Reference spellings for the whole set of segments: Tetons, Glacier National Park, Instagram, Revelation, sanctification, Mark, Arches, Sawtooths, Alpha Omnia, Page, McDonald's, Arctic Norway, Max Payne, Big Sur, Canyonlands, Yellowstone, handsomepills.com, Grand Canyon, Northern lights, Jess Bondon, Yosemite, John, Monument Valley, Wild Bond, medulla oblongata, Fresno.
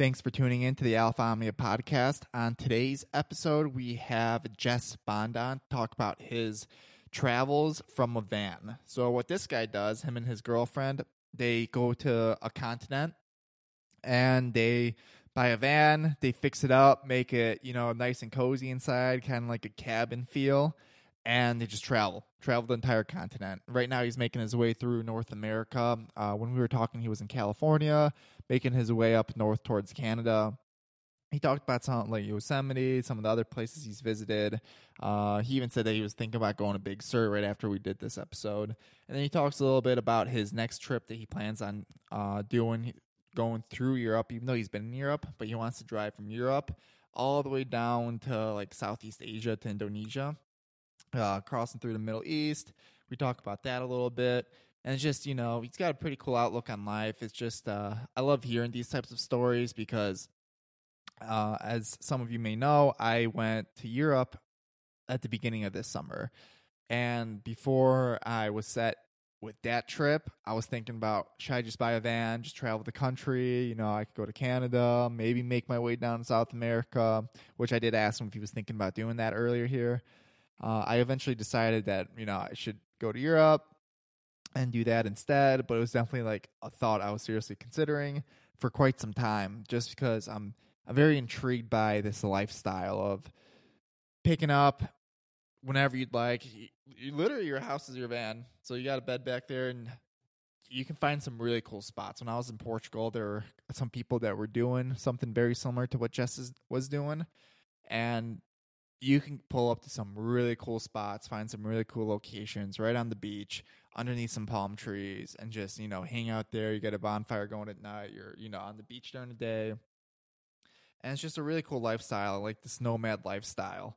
Thanks for tuning in to the Alpha Omnia podcast. On today's episode, we have Jess Bondon talk about his travels from a van. So what this guy does, him and his girlfriend, they go to a continent and they buy a van, they fix it up, make it, you know, nice and cozy inside, kind of like a cabin feel, and they just travel the entire continent. Right now he's making his way through North America. When we were talking, he was in California, making his way up north towards Canada. He talked about something like Yosemite, some of the other places he's visited. He even said that he was thinking about going to Big Sur right after we did this episode. And then he talks a little bit about his next trip that he plans on doing, going through Europe, even though he's been in Europe, but he wants to drive from Europe all the way down to like Southeast Asia to Indonesia, crossing through the Middle East. We talk about that a little bit. And it's just, you know, he's got a pretty cool outlook on life. It's just, I love hearing these types of stories because, as some of you may know, I went to Europe at the beginning of this summer. And before I was set with that trip, I was thinking about, should I just buy a van, just travel the country? You know, I could go to Canada, maybe make my way down to South America, which I did ask him if he was thinking about doing that earlier here. I eventually decided that, you know, I should go to Europe and do that instead. But it was definitely like a thought I was seriously considering for quite some time, just because I'm very intrigued by this lifestyle of picking up whenever you'd like. You literally, your house is your van. So you got a bed back there and you can find some really cool spots. When I was in Portugal, there were some people that were doing something very similar to what Jess was doing. And you can pull up to some really cool spots, find some really cool locations right on the beach, underneath some palm trees, and just, you know, hang out there. You get a bonfire going at night. You're, you know, on the beach during the day. And it's just a really cool lifestyle, like this nomad lifestyle.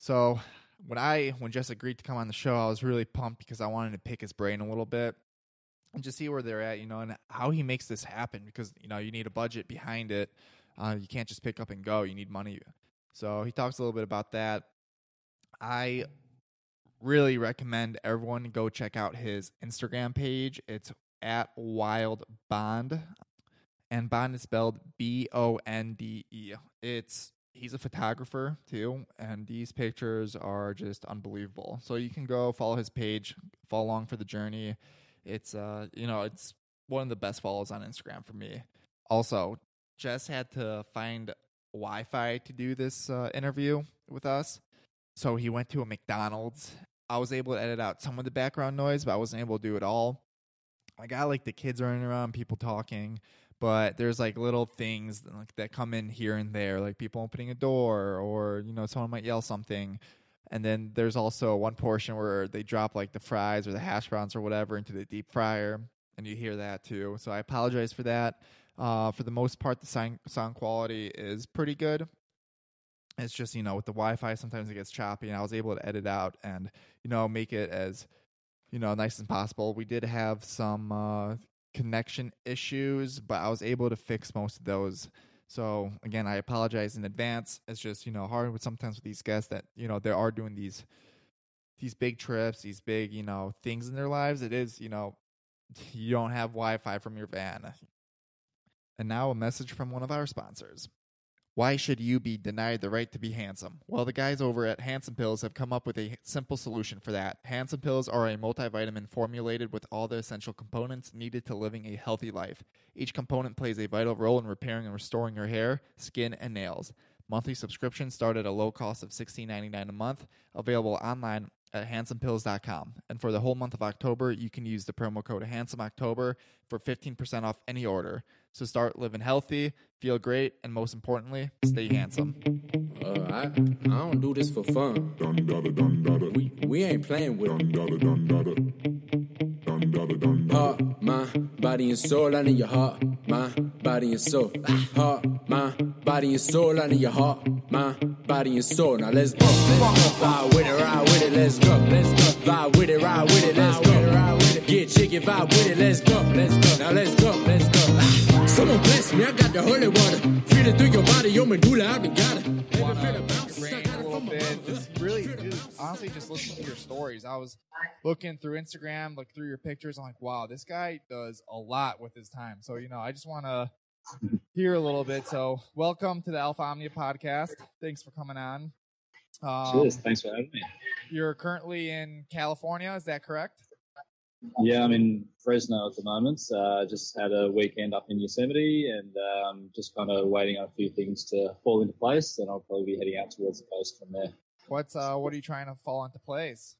So when Jess agreed to come on the show, I was really pumped because I wanted to pick his brain a little bit and just see where they're at, you know, and how he makes this happen because, you know, you need a budget behind it. You can't just pick up and go. You need money. So he talks a little bit about that. I really recommend everyone go check out his Instagram page. It's at Wild Bond. And Bond is spelled B-O-N-D-E. He's a photographer, too, and these pictures are just unbelievable. So you can go follow his page, follow along for the journey. It's, you know, it's one of the best follows on Instagram for me. Also, Jess had to find Wi-Fi to do this interview with us, so he went to a McDonald's. I was able to edit out some of the background noise, but I wasn't able to do it all. I got, like, the kids running around, people talking. But there's like little things that come in here and there, like people opening a door or, you know, someone might yell something. And then there's also one portion where they drop like the fries or the hash browns or whatever into the deep fryer. And you hear that too. So I apologize for that. For the most part, the sound quality is pretty good. It's just, you know, with the Wi-Fi, sometimes it gets choppy and I was able to edit out and, you know, make it as, you know, nice as possible. We did have some connection issues, but I was able to fix most of those. So again, I apologize in advance. It's just, you know, hard with sometimes with these guests that, you know, they are doing these big trips, these big, you know, things in their lives. It is, you know, you don't have Wi-Fi from your van. And now a message from one of our sponsors. Why should you be denied the right to be handsome? Well, the guys over at Handsome Pills have come up with a simple solution for that. Handsome Pills are a multivitamin formulated with all the essential components needed to living a healthy life. Each component plays a vital role in repairing and restoring your hair, skin, and nails. Monthly subscriptions start at a low cost of $16.99 a month, available online at handsomepills.com. And for the whole month of October, you can use the promo code HANDSOMEOCTOBER for 15% off any order. So start living healthy, feel great, and most importantly, stay handsome. I don't do this for fun. We ain't playing with it. Heart, my body and soul, I need your heart, my body and soul. Heart, my body and soul, I need your heart, my body and soul. Now let's go. Vibe with it, ride with it, let's go. Vibe with it, ride with it, let's go. Get chicken, vibe with it, let's go. Now let's go, let's go. Someone bless me, I got the holy water. Feel it through your body, your medulla, I got it. Honestly, just listening to your stories. I was looking through Instagram, look through your pictures. I'm like, wow, this guy does a lot with his time. So, you know, I just want to here a little bit. So welcome to the Alpha Omnia podcast. Thanks for coming on. Cheers. Thanks for having me. You're currently in California. Is that correct? Yeah, I'm in Fresno at the moment. Just had a weekend up in Yosemite and just kind of waiting on a few things to fall into place. And I'll probably be heading out towards the coast from there. What are you trying to fall into place?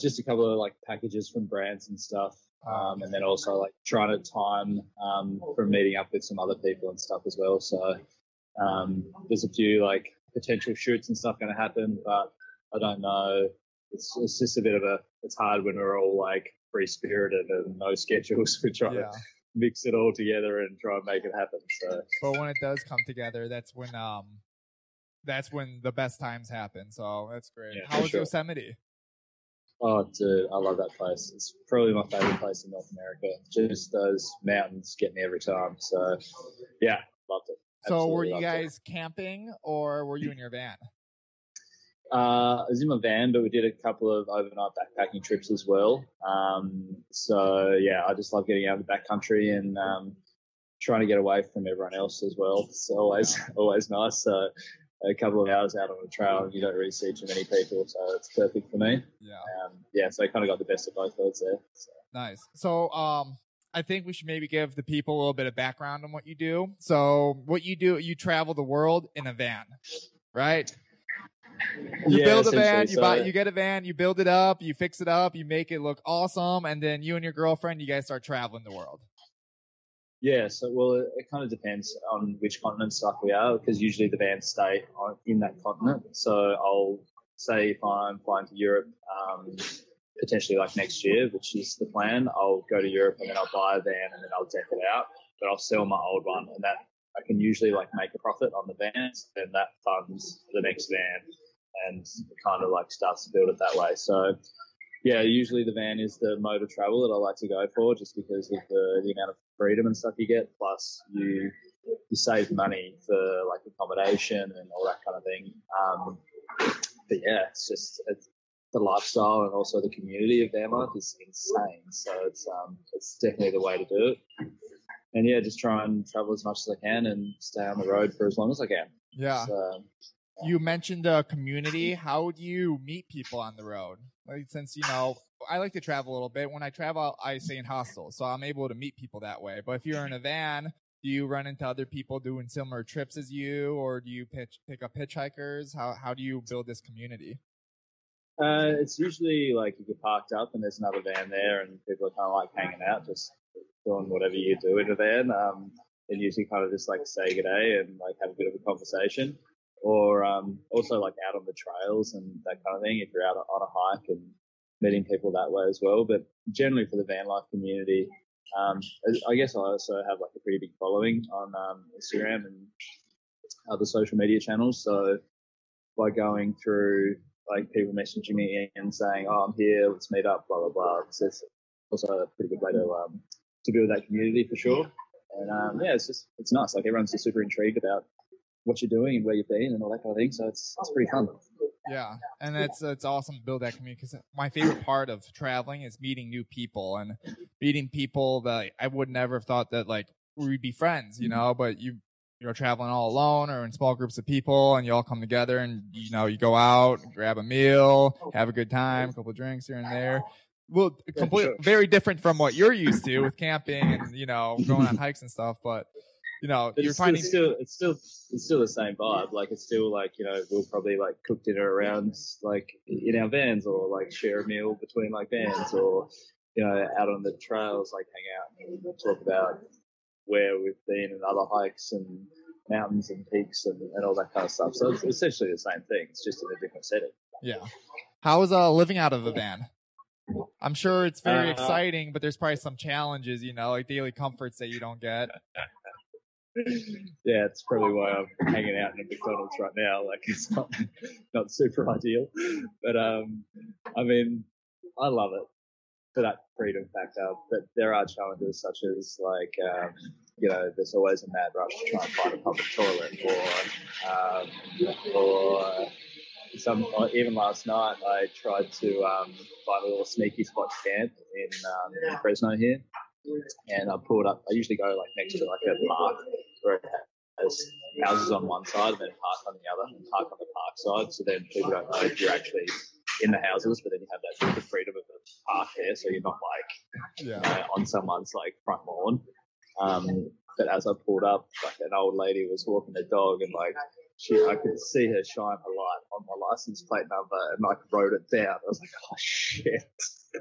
Just a couple of like packages from brands and stuff. And then also like trying to time from meeting up with some other people and stuff as well. So there's a few like potential shoots and stuff going to happen, but I don't know. It's just a bit of a, it's hard when we're all like free spirited and no schedules. We try to mix it all together and try and make it happen. So, but when it does come together, that's when the best times happen. So that's great. Yeah, how was Yosemite? Oh, dude, I love that place. It's probably my favorite place in North America. Just those mountains get me every time. So, yeah, loved it. Absolutely. So were you guys camping or were you in your van? I was in my van, but we did a couple of overnight backpacking trips as well. I just love getting out of the backcountry and trying to get away from everyone else as well. It's always nice. So a couple of hours out on the trail, you don't really see too many people, so it's perfect for me. Yeah. So I kind of got the best of both worlds there. So. Nice. So I think we should maybe give the people a little bit of background on what you do. So what you do, you travel the world in a van, right? You build a van, you get a van, you build it up, you fix it up, you make it look awesome, and then you and your girlfriend, you guys start traveling the world. Yeah, so, well, it kind of depends on which continent stuff we are, because usually the vans stay in that continent. So I'll say if I'm flying to Europe, potentially like next year, which is the plan, I'll go to Europe and then I'll buy a van and then I'll deck it out, but I'll sell my old one, and that I can usually like make a profit on the vans, and that funds the next van and kind of like starts to build it that way. So yeah, usually the van is the mode of travel that I like to go for, just because of the amount of freedom and stuff you get. Plus, you save money for like accommodation and all that kind of thing. But yeah, it's the lifestyle and also the community of van life is insane. So it's definitely the way to do it. And yeah, just try and travel as much as I can and stay on the road for as long as I can. Yeah. So, you mentioned a community. How do you meet people on the road? Like, since, I like to travel a little bit. When I travel, I stay in hostels, so I'm able to meet people that way. But if you're in a van, do you run into other people doing similar trips as you, or do you pick up hitchhikers? How do you build this community? It's usually like if you're parked up and there's another van there and people are kind of like hanging out, just doing whatever you do in a van. And usually kind of just like say good day and like have a bit of a conversation. Or also like out on the trails and that kind of thing, if you're out on a hike and meeting people that way as well. But generally for the van life community, I guess I also have like a pretty big following on Instagram and other social media channels. So by going through like people messaging me and saying, oh, I'm here, let's meet up, blah, blah, blah. So it's also a pretty good way to build that community for sure. And it's nice. Like everyone's just super intrigued about what you're doing and where you've been and all that kind of thing. So it's pretty fun. Yeah. And it's awesome to build that community, because my favorite part of traveling is meeting new people and meeting people that I would never have thought that like we'd be friends, but you're traveling all alone or in small groups of people and you all come together and, you go out, grab a meal, have a good time, a couple of drinks here and there. Well, very different from what you're used to with camping and, going on hikes and stuff. But but you're it's still the same vibe. Like it's still like, we'll probably like cook dinner around like in our vans, or like share a meal between like vans, or, out on the trails, like hang out and talk about where we've been and other hikes and mountains and peaks and all that kind of stuff. So it's essentially the same thing. It's just in a different setting. Yeah. How is living out of a van? I'm sure it's very exciting, but there's probably some challenges, like daily comforts that you don't get. Yeah, it's probably why I'm hanging out in a McDonald's right now. Like it's not super ideal, but I love it for that freedom factor. But there are challenges, such as like there's always a mad rush to try and find a public toilet, or even last night I tried to find a little sneaky spot to camp in Fresno here. and I pulled up. I usually go like next to like a park where it has houses on one side and then park on the other, and park on the park side, so then people don't know if you're actually in the houses, but then you have that sort of freedom of the park there, so you're not like on someone's like front lawn. But as I pulled up, like an old lady was walking her dog, and like I could see her shine a light on my license plate number, and like wrote it down. I was like, oh shit.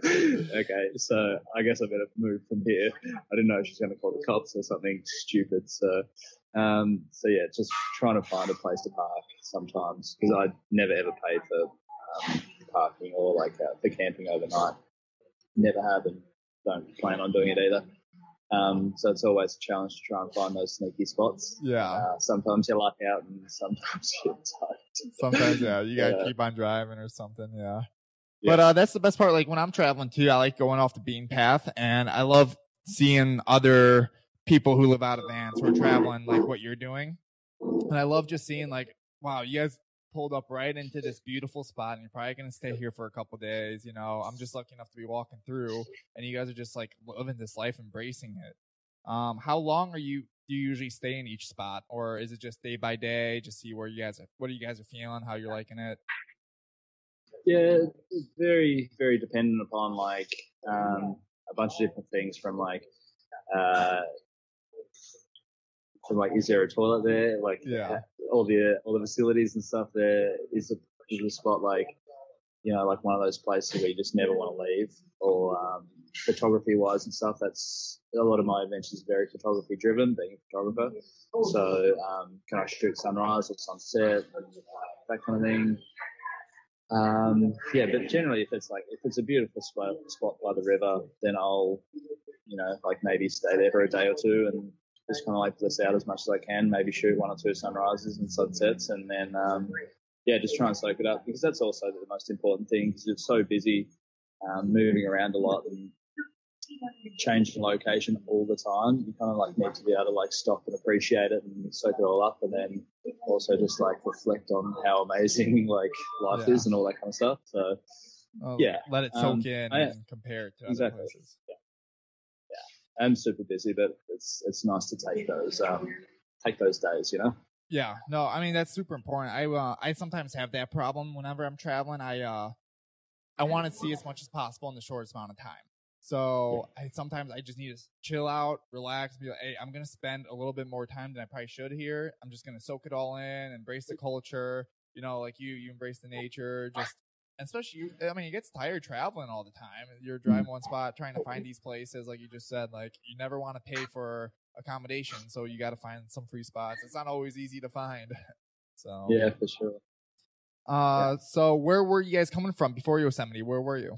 Okay, so I guess I better move from here. I didn't know if she's going to call the cops or something stupid. So, so yeah, just trying to find a place to park sometimes, because I never ever paid for parking or like for camping overnight. Never have, and don't plan on doing it either. So it's always a challenge to try and find those sneaky spots. Yeah. Sometimes you luck out, and sometimes you're tired. Sometimes, yeah, you gotta keep on driving or something. Yeah. But that's the best part. Like when I'm traveling too, I like going off the beaten path, and I love seeing other people who live out of vans who are traveling like what you're doing. And I love just seeing like, wow, you guys pulled up right into this beautiful spot, and you're probably going to stay here for a couple days. You know, I'm just lucky enough to be walking through, and you guys are just like living this life, embracing it. How long do you usually stay in each spot, or is it just day by day, just see where you guys are, what you guys are feeling, how you're liking it? Yeah, it's very, very dependent upon like a bunch of different things, from is there a toilet there? Like, yeah. All the facilities and stuff there. Is a particular spot like, you know, like one of those places where you just never want to leave? Or photography wise and stuff, that's a lot of my adventures, very photography driven, being a photographer. So can I shoot sunrise or sunset and that kind of thing? Yeah, but generally if it's a beautiful spot by the river, then I'll, you know, like maybe stay there for a day or two and just kind of like bliss out as much as I can, maybe shoot one or two sunrises and sunsets, and then, just try and soak it up, because that's also the most important thing, because you're so busy moving around a lot and changing location all the time. You kind of like need to be able to like stop and appreciate it and soak it all up, and then also just like reflect on how amazing like life is and all that kind of stuff. So, let it soak in and compare it to other places. Yeah. I'm super busy, but it's nice to take those days, you know. Yeah, no, I mean that's super important. I sometimes have that problem whenever I'm traveling. I want to see as much as possible in the shortest amount of time. So sometimes I just need to chill out, relax, be like, hey, I'm gonna spend a little bit more time than I probably should here. I'm just gonna soak it all in, embrace the culture. You know, like you embrace the nature, just. And especially, it gets tired traveling all the time. You're driving one spot, trying to find these places, like you just said. Like, you never want to pay for accommodation, so you got to find some free spots. It's not always easy to find. So yeah, for sure. So where were you guys coming from before Yosemite? Where were you?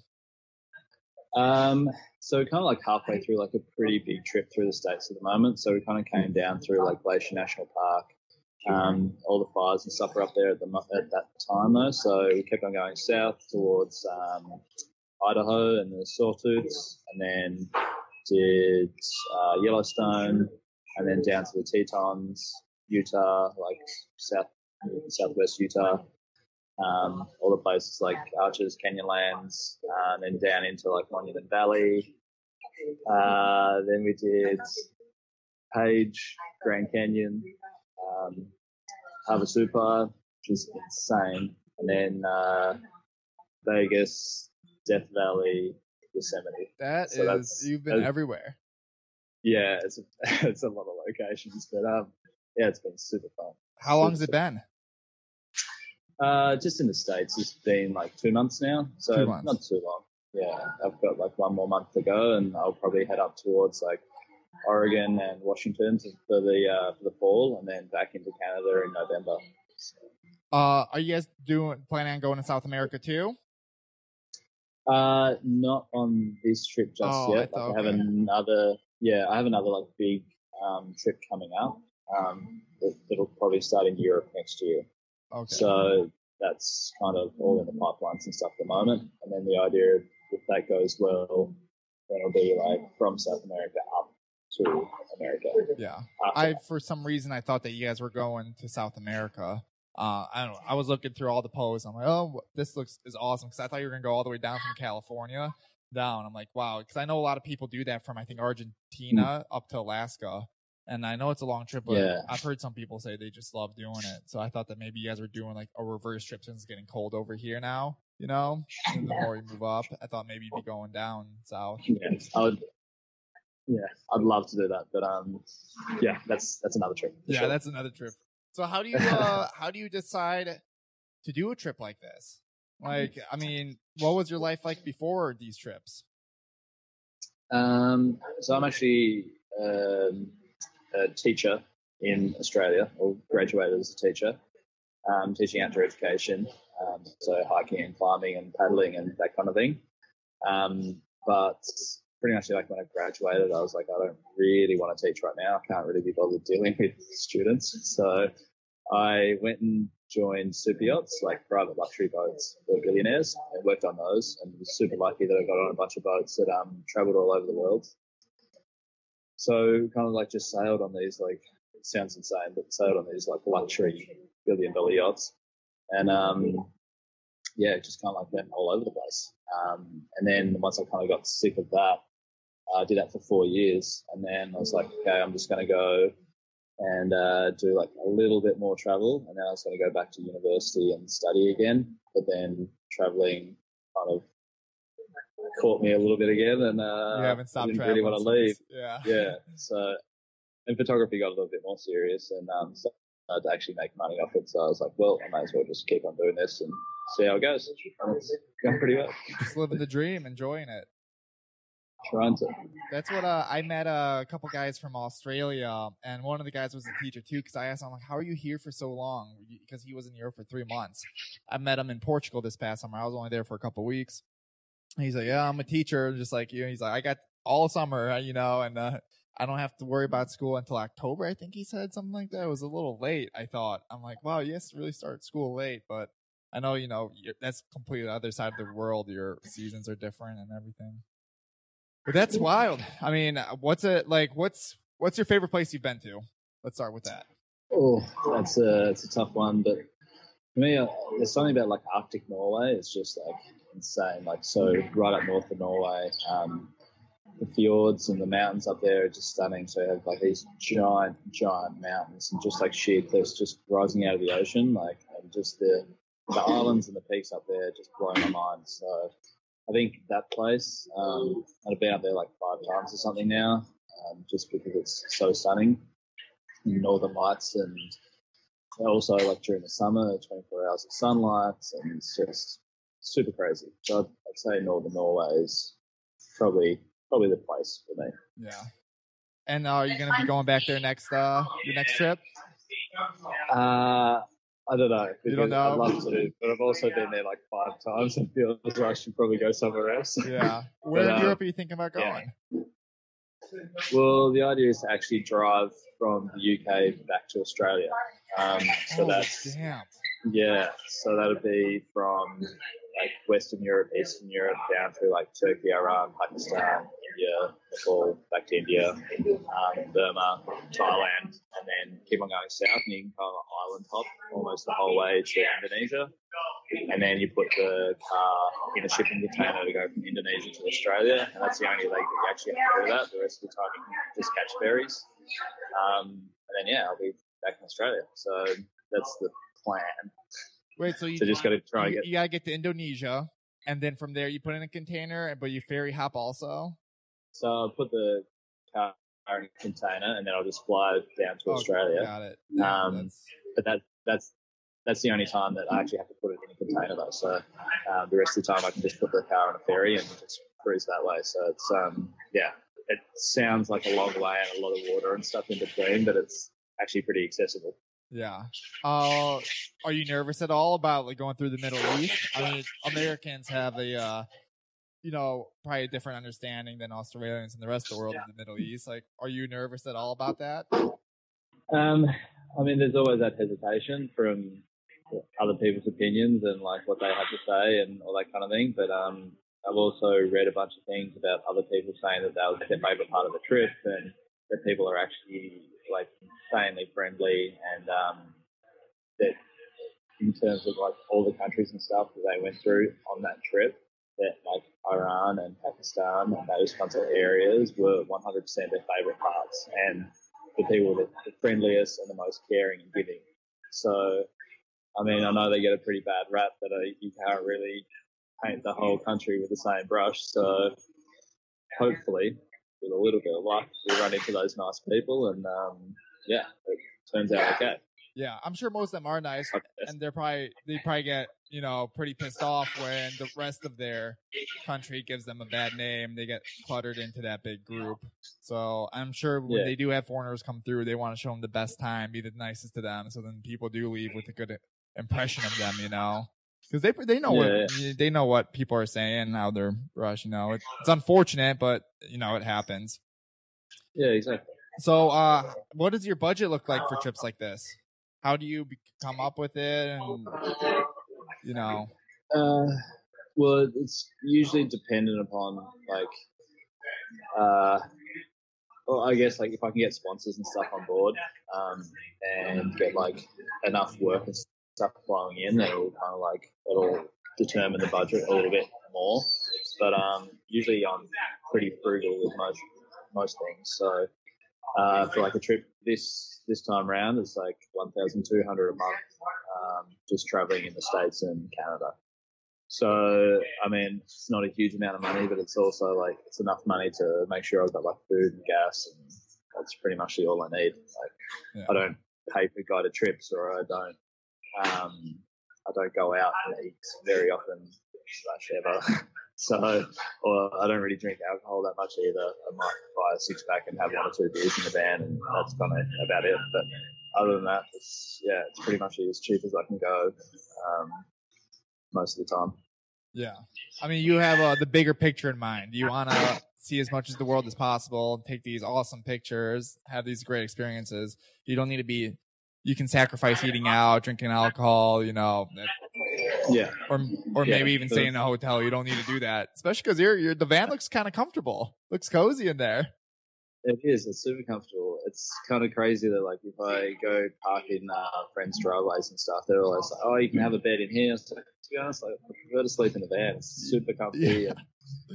So kind of like halfway through like a pretty big trip through the States at the moment. So we kind of came down through like Glacier National Park. All the fires and stuff were up there at that time though, so we kept on going south towards Idaho and the Sawtooths, and then did Yellowstone, and then down to the Tetons, Utah, like southwest Utah, all the places like Arches, Canyonlands, and then down into like Monument Valley. Then we did Page, Grand Canyon. Super, which is insane, and then Vegas, Death Valley, Yosemite. You've been everywhere. Yeah, it's a lot of locations, but it's been super fun. How long has it been? Just in the States, it's been like 2 months now, so not too long. Yeah, I've got like one more month to go, and I'll probably head up towards like Oregon and Washington for the fall, and then back into Canada in November. So. Are you guys planning on going to South America too? Not on this trip just yet. I have another like big trip coming up. It'll probably start in Europe next year. Okay. So that's kind of all in the pipelines and stuff at the moment. And then the idea, if that goes well, then it'll be like from South America up to America. Yeah. For some reason, I thought that you guys were going to South America. I don't know. I was looking through all the posts. I'm like, oh, this is awesome. Because I thought you were going to go all the way down from California down. I'm like, wow, because I know a lot of people do that from, I think, Argentina up to Alaska. And I know it's a long trip, but I've heard some people say they just love doing it. So I thought that maybe you guys were doing like a reverse trip since it's getting cold over here now, you know, and the more you move up. I thought maybe you'd be going down south. I'd love to do that. But that's another trip. Yeah, sure. That's another trip. So how do you decide to do a trip like this? Like, I mean, what was your life like before these trips? So I'm actually a teacher in Australia, or graduated as a teacher, teaching outdoor education, so hiking and climbing and paddling and that kind of thing. But pretty much like when I graduated, I was like, I don't really want to teach right now. I can't really be bothered dealing with students. So I went and joined super yachts, like private luxury boats for billionaires, and worked on those, and was super lucky that I got on a bunch of boats that traveled all over the world. So kind of like just sailed on these, like, it sounds insane, but sailed on these like luxury $1 billion yachts, and just kind of like went all over the place. And then once I kind of got sick of that, I did that for 4 years, and then I was like, okay, I'm just going to go and do like a little bit more travel, and then I was going to go back to university and study again. But then traveling kind of caught me a little bit again, and I didn't really want to leave. So, and photography got a little bit more serious, and so I had to actually make money off it. So I was like, well, I might as well just keep on doing this and see how it goes. And it's going pretty well. Just living the dream, enjoying it. Trying to. That's what I met a couple guys from Australia, and one of the guys was a teacher too, because I asked him, like, how are you here for so long? Because he was in Europe for 3 months. I met him in Portugal this past summer. I was only there for a couple of weeks. He's like, yeah, I'm a teacher, just like you. He's like, I got all summer, you know, and I don't have to worry about school until October, I think he said, something like that. It was a little late, I thought. I'm like, wow, yes, really start school late. But I know, you know, that's completely the other side of the world. Your seasons are different and everything. But that's wild. I mean, what's your favorite place you've been to? Let's start with that. Oh, that's a tough one. But for me, there's something about like Arctic Norway. It's just like insane. Like, so right up north of Norway, the fjords and the mountains up there are just stunning. So you have like these giant mountains and just like sheer cliffs just rising out of the ocean, like, and just the islands and the peaks up there just blow my mind. So I think that place, I've been up there like 5 times or something now, just because it's so stunning. Northern lights, and also like during the summer, 24 hours of sunlight, and it's just super crazy. So I'd say Northern Norway is probably the place for me. Yeah. And are you going to be going back there your next trip? I don't know. You don't know? I'd love to do, but I've also been there like 5 times and feel like I should probably go somewhere else. Yeah. Where in Europe are you thinking about going? Yeah. Well, the idea is to actually drive from the UK back to Australia. So that'll be from like Western Europe, Eastern Europe, down through like Turkey, Iran, Pakistan, India, Nepal, back to India, Burma, Thailand, and then keep on going south, and you can kind of island hop almost the whole way to Indonesia, and then you put the car in a shipping container to go from Indonesia to Australia, and that's the only leg that you actually have to do that. The rest of the time you can just catch ferries, and then I'll be back in Australia. So that's the plan. Wait, so you just got to try. You got to get to Indonesia, and then from there you put in a container, but you ferry hop also. So I'll put the car in a container, and then I'll just fly down to Australia. Got it. But that's the only time that I actually have to put it in a container, though. So the rest of the time I can just put the car on a ferry and just cruise that way. So it's it sounds like a long way and a lot of water and stuff in between, but it's actually pretty accessible. Yeah. Are you nervous at all about like going through the Middle East? I mean, Americans have a probably a different understanding than Australians and the rest of the world in the Middle East. Like, are you nervous at all about that? I mean, there's always that hesitation from other people's opinions and like what they have to say and all that kind of thing. But I've also read a bunch of things about other people saying that that was their favorite part of the trip, and that people are actually like insanely friendly, and that in terms of like all the countries and stuff that they went through on that trip, that like Iran and Pakistan and those kinds of areas were 100% their favorite parts, and the people that the friendliest and the most caring and giving. So, I mean, I know they get a pretty bad rap that you can't really paint the whole country with the same brush. So hopefully, with a little bit of luck, we run into those nice people and, it turns out okay. Yeah, I'm sure most of them are nice, and they probably get, pretty pissed off when the rest of their country gives them a bad name. They get cluttered into that big group. So I'm sure when they do have foreigners come through, they want to show them the best time, be the nicest to them. So then people do leave with a good impression of them, because they know what people are saying, how they're rushed. It's unfortunate, but it happens. Yeah, exactly. So, what does your budget look like for trips like this? How do you come up with it? And, well, it's usually dependent upon I guess if I can get sponsors and stuff on board, and get enough work and stuff flowing in, it'll determine the budget a little bit more. But usually I'm pretty frugal with most things, so. For a trip this time around, it's $1,200 a month, just traveling in the States and Canada. So, I mean, it's not a huge amount of money, but it's also it's enough money to make sure I've got food and gas, and that's pretty much all I need. I don't pay for guided trips, or I don't go out and eat very often /ever. So, or I don't really drink alcohol that much either. I might buy a six-pack and have one or two beers in the van, and that's kind of about it. But other than that, it's pretty much as cheap as I can go most of the time. Yeah. I mean, you have the bigger picture in mind. You want to see as much of the world as possible, take these awesome pictures, have these great experiences. You don't need to be – you can sacrifice eating out, drinking alcohol, Yeah. Or maybe even stay in a hotel. You don't need to do that, especially because the van looks kind of comfortable. Looks cozy in there. It is. It's super comfortable. It's kind of crazy that if I go park in friends' driveways and stuff, they're always like, "Oh, you can have a bed in here." So, to be honest, I prefer to sleep in the van. It's super comfy. Yeah.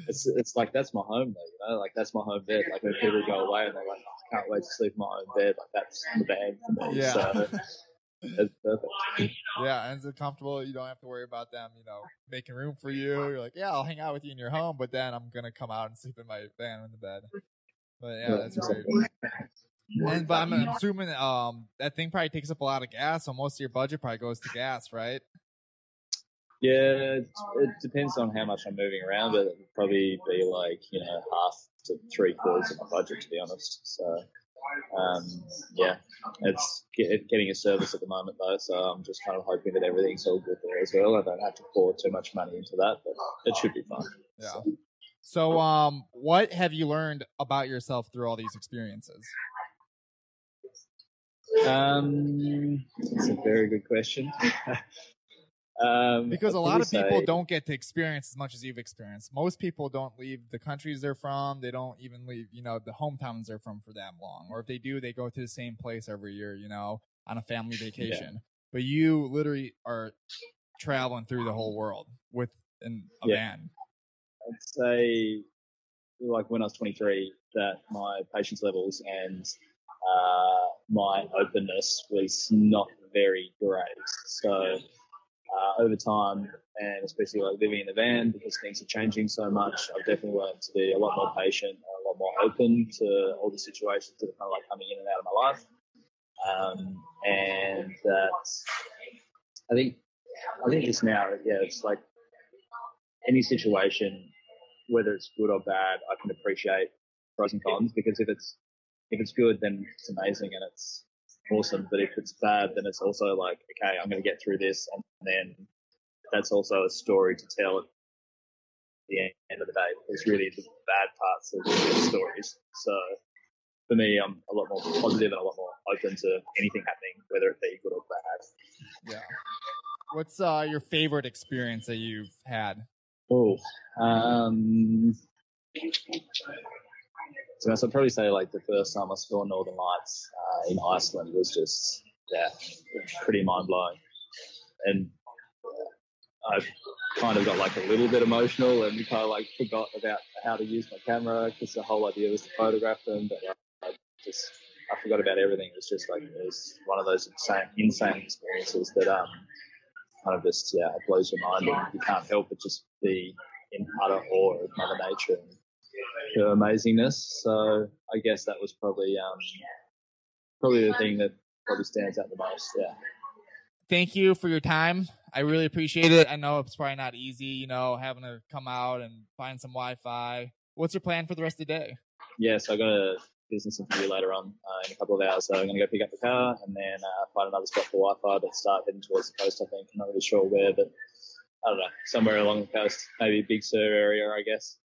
It's that's my home though. That's my home bed. When people go away and they're like, "Oh, I can't wait to sleep in my own bed," that's the van for me. Yeah. So, it's perfect. Yeah, and it's comfortable. You don't have to worry about them, making room for you. You're like, yeah, I'll hang out with you in your home, but then I'm gonna come out and sleep in my van in the bed. But yeah, that's great. And but I'm assuming that thing probably takes up a lot of gas. So most of your budget probably goes to gas, right? Yeah, it depends on how much I'm moving around, but it would probably be half to 3/4 of my budget, to be honest. So. It's getting a service at the moment though, so I'm just kind of hoping that everything's all good there as well. I don't have to pour too much money into that, but it should be fun. Yeah. So, what have you learned about yourself through all these experiences? That's a very good question. Because a lot of people don't get to experience as much as you've experienced. Most people don't leave the countries they're from. They don't even leave, the hometowns they're from for that long. Or if they do, they go to the same place every year, on a family vacation. Yeah. But you literally are traveling through the whole world with a van. I'd say, when I was 23, that my patience levels and my openness was not very great. So... over time, and especially living in the van, because things are changing so much, I've definitely learned to be a lot more patient, a lot more open to all the situations that are kind of coming in and out of my life. And that I think just now, it's any situation, whether it's good or bad, I can appreciate pros and cons, because if it's good, then it's amazing and it's awesome. But if it's bad, then it's also okay, I'm going to get through this, and then that's also a story to tell at the end of the day. It's really the bad parts of the good stories. So for me, I'm a lot more positive and a lot more open to anything happening, whether it be good or bad. Yeah. What's your favorite experience that you've had? Oh, so I'd probably say the first time I saw Northern Lights in Iceland was just pretty mind blowing, and kind of got like a little bit emotional and kind of like forgot about how to use my camera because the whole idea was to photograph them. But like, I forgot about everything. It was just like, it was one of those insane experiences that kind of just, yeah, it blows your mind and you can't help but just be in utter awe of Mother Nature and her amazingness. So I guess that was probably the thing that probably stands out the most. Yeah. Thank you for your time. I really appreciate it. I know it's probably not easy, having to come out and find some Wi-Fi. What's your plan for the rest of the day? Yeah, so I got a business interview later on in a couple of hours. So I'm going to go pick up the car and then find another spot for Wi-Fi, but start heading towards the coast, I think. I'm not really sure where, but I don't know, somewhere along the coast, maybe Big Sur area, I guess.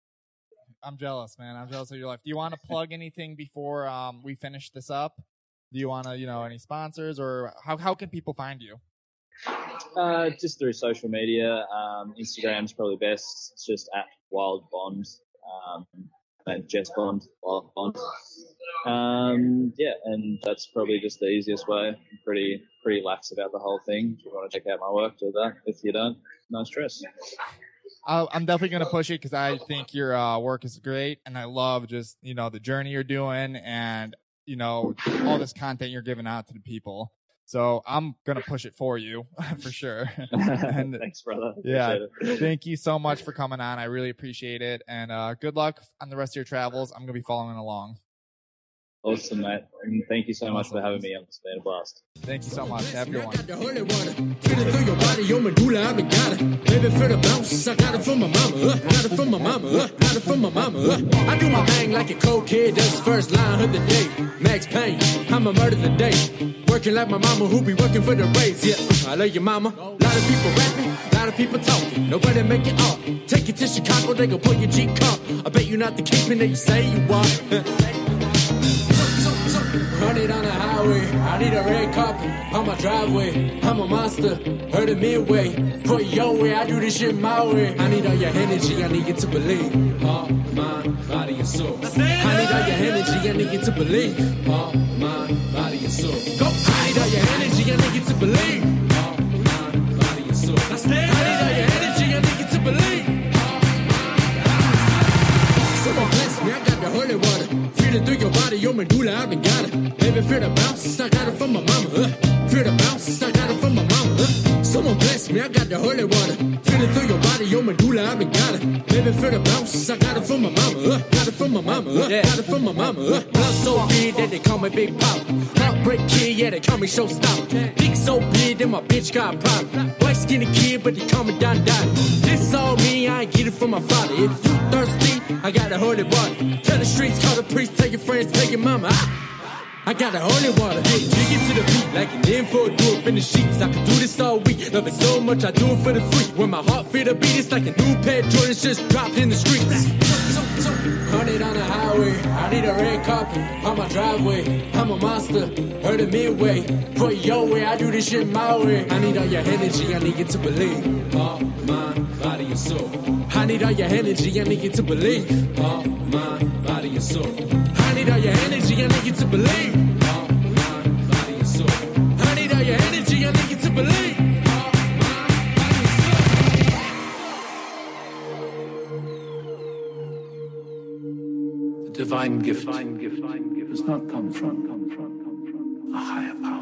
I'm jealous, man. I'm jealous of your life. Do you want to plug anything before we finish this up? Do you want to, any sponsors, or how can people find you? Just through social media. Instagram's probably best. It's just at Wild Bond, Jess Bond, Wild Bond. Yeah, and that's probably just the easiest way. I'm pretty lax about the whole thing. If you want to check out my work, do that. If you don't, no stress. I'm definitely going to push it because I think your work is great, and I love just, the journey you're doing and, all this content you're giving out to the people. So I'm going to push it for you for sure. And, thanks, brother. Yeah. Thank you so much for coming on. I really appreciate it. And good luck on the rest of your travels. I'm going to be following along. Awesome, mate. And thank you so much for having me on. It's been a blast. Thank you so much. Have a good one. I got the holy water. Feel it through your body, your medulla oblongata. Baby, feel the bounce. I got it from my mama. Got it from my mama. Got it from my mama. I do my thing like a cold kid. That's the first line of the day. Max Payne. I'm a murder today. Working like my mama who be working for the raise. Yeah, I love your mama. A lot of people rapping. A lot of people talking. Nobody make it up. Take it to Chicago. They gon' pull your G-cup. I bet you're not the kingpin that you say you are. Running on the highway, I need a red carpet on my driveway. I'm a monster, heard it midway. For your way, I do this shit my way. I need all your energy, I need you to believe. All mind, body and soul. I need all your energy, I need you to believe. All mind, body and soul. Go! I need all your energy, I need you to believe. All mind, body and soul. I need all your energy, I need you to believe. Someone bless me, I got the holy water. Through your body, your medulla oblongata. Baby, feel the bounce, I got it from my mama. Feel the bounce, I got it from my mama. Someone bless me, I got the holy water. Feel it through your body, your medulla oblongata. Baby, feel the bounce, I got it from my mama. Got it from my mama. Got it from my mama. Love so big that they call me Big Pop. Heartbreak kid, yeah, they call me Showstopper. Dick so big that my bitch got a problem. White skinny kid, but they call me Don Don. This all me, I ain't get it from my father. If you thirsty, I got a holy water. Tell the streets, call the priest. Take your friends, take your mama. I got a holy water. Hey, jig it to the beat like an info. Do up in the sheets. I can do this all week. Love it so much, I do it for the free. When my heart feel the beat, it's like a new pair of Jordans just dropped in the streets. Hunted on the highway. I need a red carpet on my driveway. I'm a monster, heard it midway. For your way, I do this shit my way. I need all your energy, I need you to believe. All mind, body and soul. I need all your energy, I need you to believe. All mind, body and soul. I need all your energy, I need you to believe. All mind, body and soul. I need all your energy, I need you to believe. Divine gift does not come from a higher power.